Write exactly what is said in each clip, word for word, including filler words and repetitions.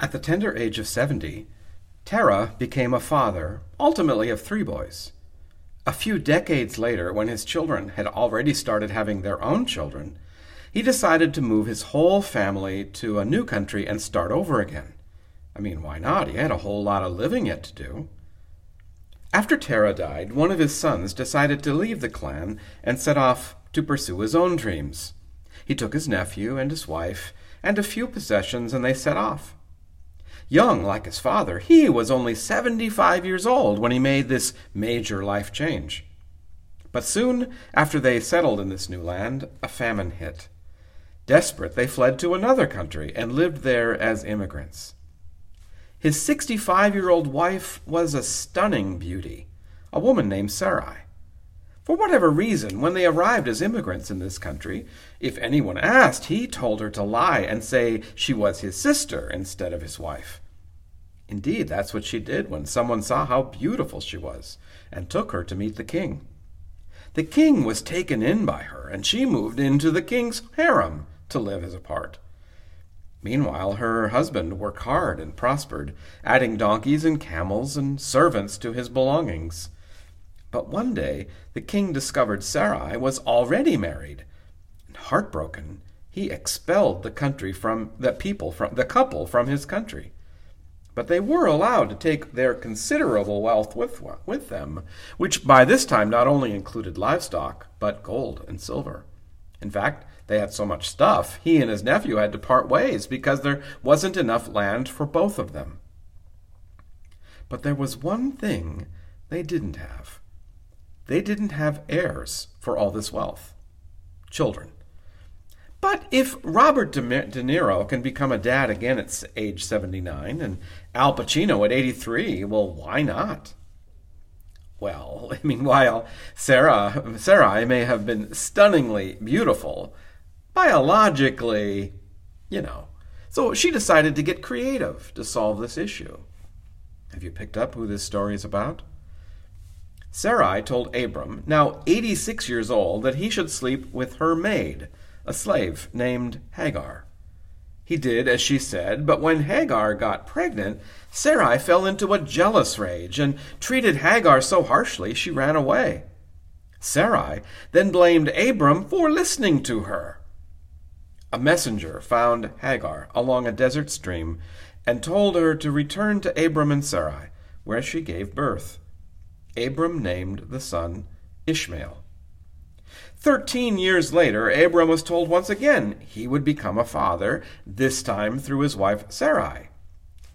At the tender age of seventy, Terra became a father, ultimately of three boys. A few decades later, when his children had already started having their own children, he decided to move his whole family to a new country and start over again. I mean, why not? He had a whole lot of living yet to do. After Terra died, one of his sons decided to leave the clan and set off to pursue his own dreams. He took his nephew and his wife and a few possessions, and they set off. Young, like his father, he was only seventy-five years old when he made this major life change. But soon after they settled in this new land, a famine hit. Desperate, they fled to another country and lived there as immigrants. His sixty-five-year-old wife was a stunning beauty, a woman named Sarai. For whatever reason, when they arrived as immigrants in this country, if anyone asked, he told her to lie and say she was his sister instead of his wife. Indeed, that's what she did when someone saw how beautiful she was and took her to meet the king. The king was taken in by her, and she moved into the king's harem to live as a part. Meanwhile, her husband worked hard and prospered, adding donkeys and camels and servants to his belongings. But one day, the king discovered Sarai was already married, and heartbroken, he expelled the country from the people from the couple from his country. But they were allowed to take their considerable wealth with, with them, which by this time not only included livestock, but gold and silver. In fact, they had so much stuff, he and his nephew had to part ways because there wasn't enough land for both of them. But there was one thing they didn't have. They didn't have heirs for all this wealth. Children. But if Robert De Niro can become a dad again at age seventy-nine and Al Pacino at eighty-three, well, why not? Well, I mean, while Sarah, Sarai may have been stunningly beautiful, biologically, you know. So she decided to get creative to solve this issue. Have you picked up who this story is about? Sarai told Abram, now eighty-six years old, that he should sleep with her maid, a slave named Hagar. He did as she said, but when Hagar got pregnant, Sarai fell into a jealous rage and treated Hagar so harshly she ran away. Sarai then blamed Abram for listening to her. A messenger found Hagar along a desert stream and told her to return to Abram and Sarai, where she gave birth. Abram named the son Ishmael. Thirteen years later, Abram was told once again he would become a father, this time through his wife Sarai.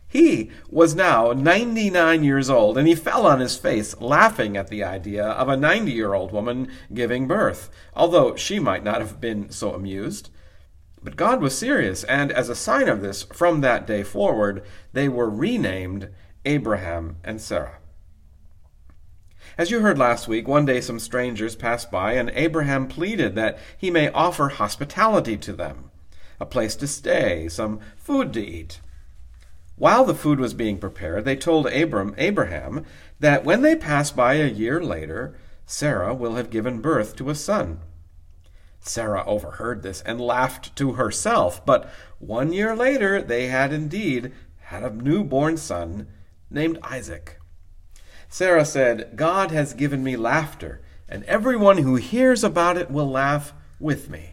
He was now ninety-nine years old, and he fell on his face laughing at the idea of a ninety-year-old woman giving birth, although she might not have been so amused. But God was serious, and as a sign of this, from that day forward, they were renamed Abraham and Sarah. As you heard last week, one day some strangers passed by, and Abraham pleaded that he may offer hospitality to them, a place to stay, some food to eat. While the food was being prepared, they told Abram, Abraham that when they pass by a year later, Sarah will have given birth to a son. Sarah overheard this and laughed to herself, but one year later they had indeed had a newborn son named Isaac. Sarah said, God has given me laughter, and everyone who hears about it will laugh with me.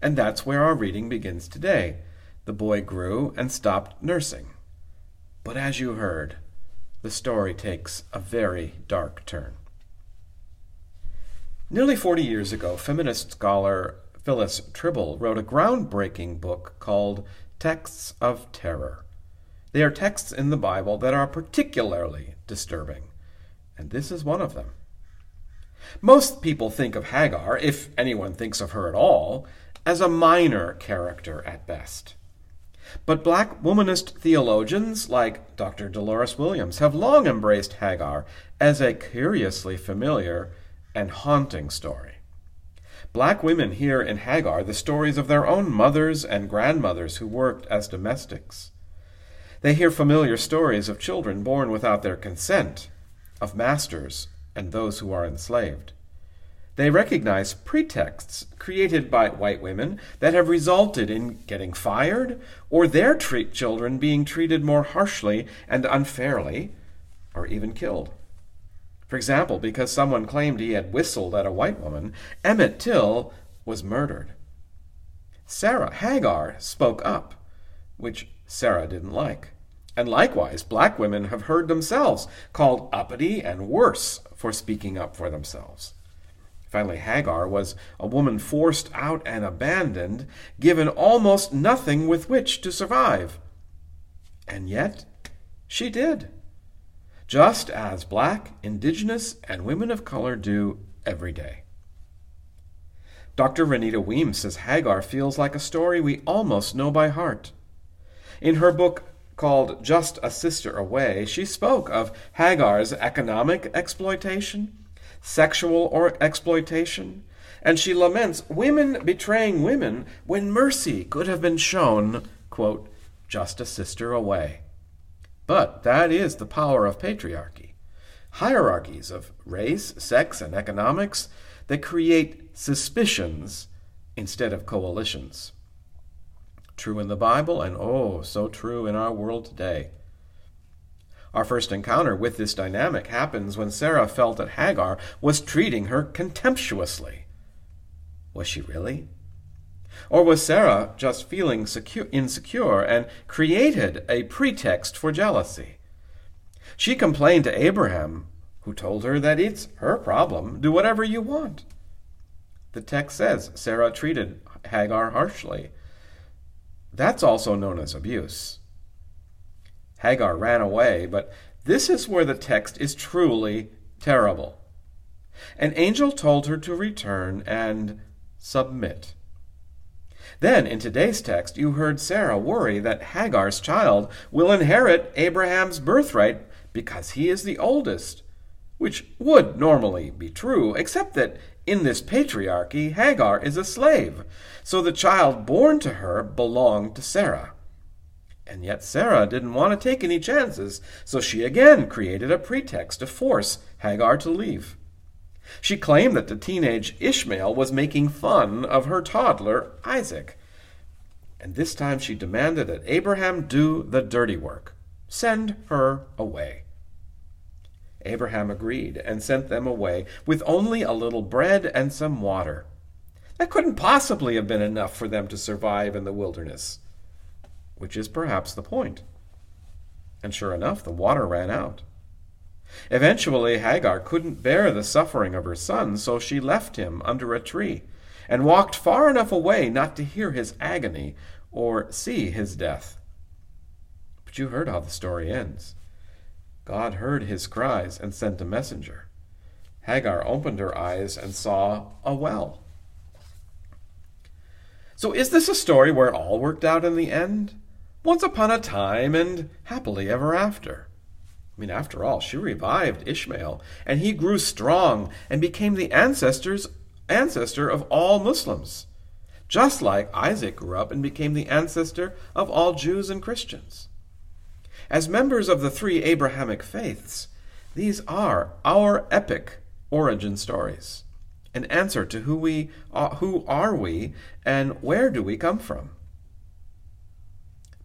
And that's where our reading begins today. The boy grew and stopped nursing. But as you heard, the story takes a very dark turn. Nearly forty years ago, feminist scholar Phyllis Trible wrote a groundbreaking book called Texts of Terror. They are texts in the Bible that are particularly disturbing, and this is one of them. Most people think of Hagar, if anyone thinks of her at all, as a minor character at best. But black womanist theologians like Doctor Dolores Williams have long embraced Hagar as a curiously familiar and haunting story. Black women hear in Hagar the stories of their own mothers and grandmothers who worked as domestics. They hear familiar stories of children born without their consent, of masters and those who are enslaved. They recognize pretexts created by white women that have resulted in getting fired or their treat children being treated more harshly and unfairly or even killed. For example, because someone claimed he had whistled at a white woman, Emmett Till was murdered. Sarah Hagar spoke up, which Sarah didn't like. And likewise, black women have heard themselves called uppity and worse for speaking up for themselves. Finally, Hagar was a woman forced out and abandoned, given almost nothing with which to survive. And yet, she did, just as black, indigenous, and women of color do every day. Doctor Renita Weems says Hagar feels like a story we almost know by heart. In her book called Just a Sister Away, she spoke of Hagar's economic exploitation, sexual or exploitation, and she laments women betraying women when mercy could have been shown, quote, just a sister away. But that is the power of patriarchy. Hierarchies of race, sex, and economics that create suspicions instead of coalitions. True in the Bible, and oh, so true in our world today. Our first encounter with this dynamic happens when Sarah felt that Hagar was treating her contemptuously. Was she really? Or was Sarah just feeling secure, insecure and created a pretext for jealousy? She complained to Abraham, who told her that it's her problem, do whatever you want. The text says Sarah treated Hagar harshly. That's also known as abuse. Hagar ran away, but this is where the text is truly terrible. An angel told her to return and submit. Then, in today's text, you heard Sarah worry that Hagar's child will inherit Abraham's birthright because he is the oldest, which would normally be true, except that in this patriarchy, Hagar is a slave, so the child born to her belonged to Sarah. And yet Sarah didn't want to take any chances, so she again created a pretext to force Hagar to leave. She claimed that the teenage Ishmael was making fun of her toddler Isaac. And this time she demanded that Abraham do the dirty work. Send her away. Abraham agreed and sent them away with only a little bread and some water. That couldn't possibly have been enough for them to survive in the wilderness. Which is perhaps the point. And sure enough, the water ran out. Eventually, Hagar couldn't bear the suffering of her son, so she left him under a tree and walked far enough away not to hear his agony or see his death. But you heard how the story ends. God heard his cries and sent a messenger. Hagar opened her eyes and saw a well. So is this a story where it all worked out in the end? Once upon a time and happily ever after. I mean, after all, she revived Ishmael, and he grew strong and became the ancestors, ancestor of all Muslims, just like Isaac grew up and became the ancestor of all Jews and Christians. As members of the three Abrahamic faiths, these are our epic origin stories, an answer to who we are, who are we and where do we come from.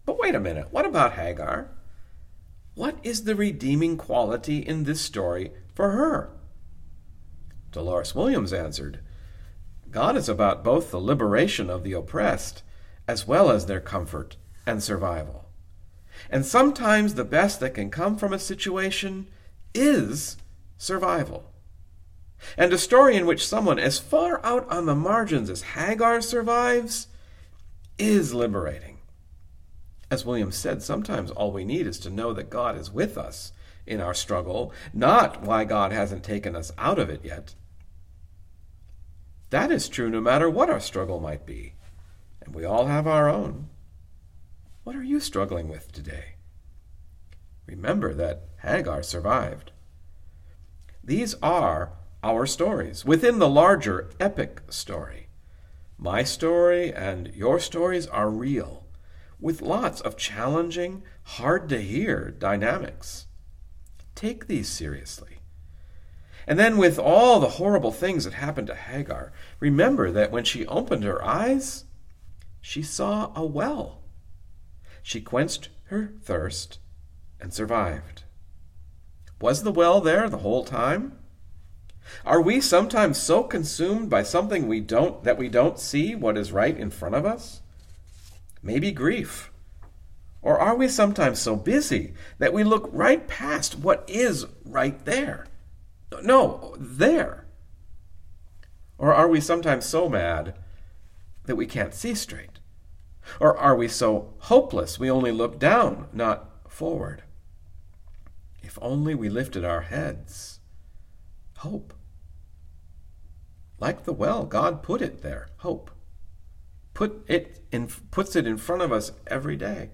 But wait a minute, what about Hagar? What is the redeeming quality in this story for her? Dolores Williams answered, God is about both the liberation of the oppressed as well as their comfort and survival. And sometimes the best that can come from a situation is survival. And a story in which someone as far out on the margins as Hagar survives is liberating. As Williams said, sometimes all we need is to know that God is with us in our struggle, not why God hasn't taken us out of it yet. That is true no matter what our struggle might be, and we all have our own. What are you struggling with today? Remember that Hagar survived. These are our stories within the larger epic story. My story and your stories are real, with lots of challenging, hard-to-hear dynamics. Take these seriously. And then with all the horrible things that happened to Hagar, remember that when she opened her eyes, she saw a well. She quenched her thirst and survived. Was the well there the whole time? Are we sometimes so consumed by something we don't that we don't see what is right in front of us? Maybe grief. Or are we sometimes so busy that we look right past what is right there? No, there. Or are we sometimes so mad that we can't see straight? Or are we so hopeless we only look down, not forward? If only we lifted our heads. Hope. Like the well, God put it there, hope. Put it in, puts it in front of us every day.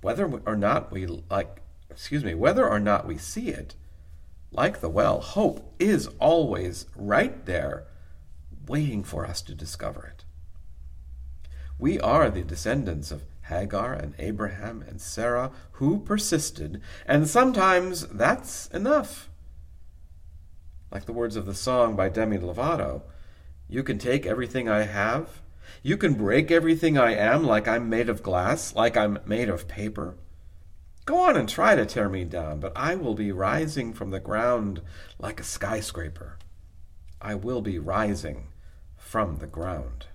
Whether or not we like, excuse me, whether or not we see it, like the well, hope is always right there, waiting for us to discover it. We are the descendants of Hagar and Abraham and Sarah who persisted, and sometimes that's enough. Like the words of the song by Demi Lovato, "You can take everything I have. You can break everything I am like I'm made of glass, like I'm made of paper. Go on and try to tear me down, but I will be rising from the ground like a skyscraper. I will be rising from the ground."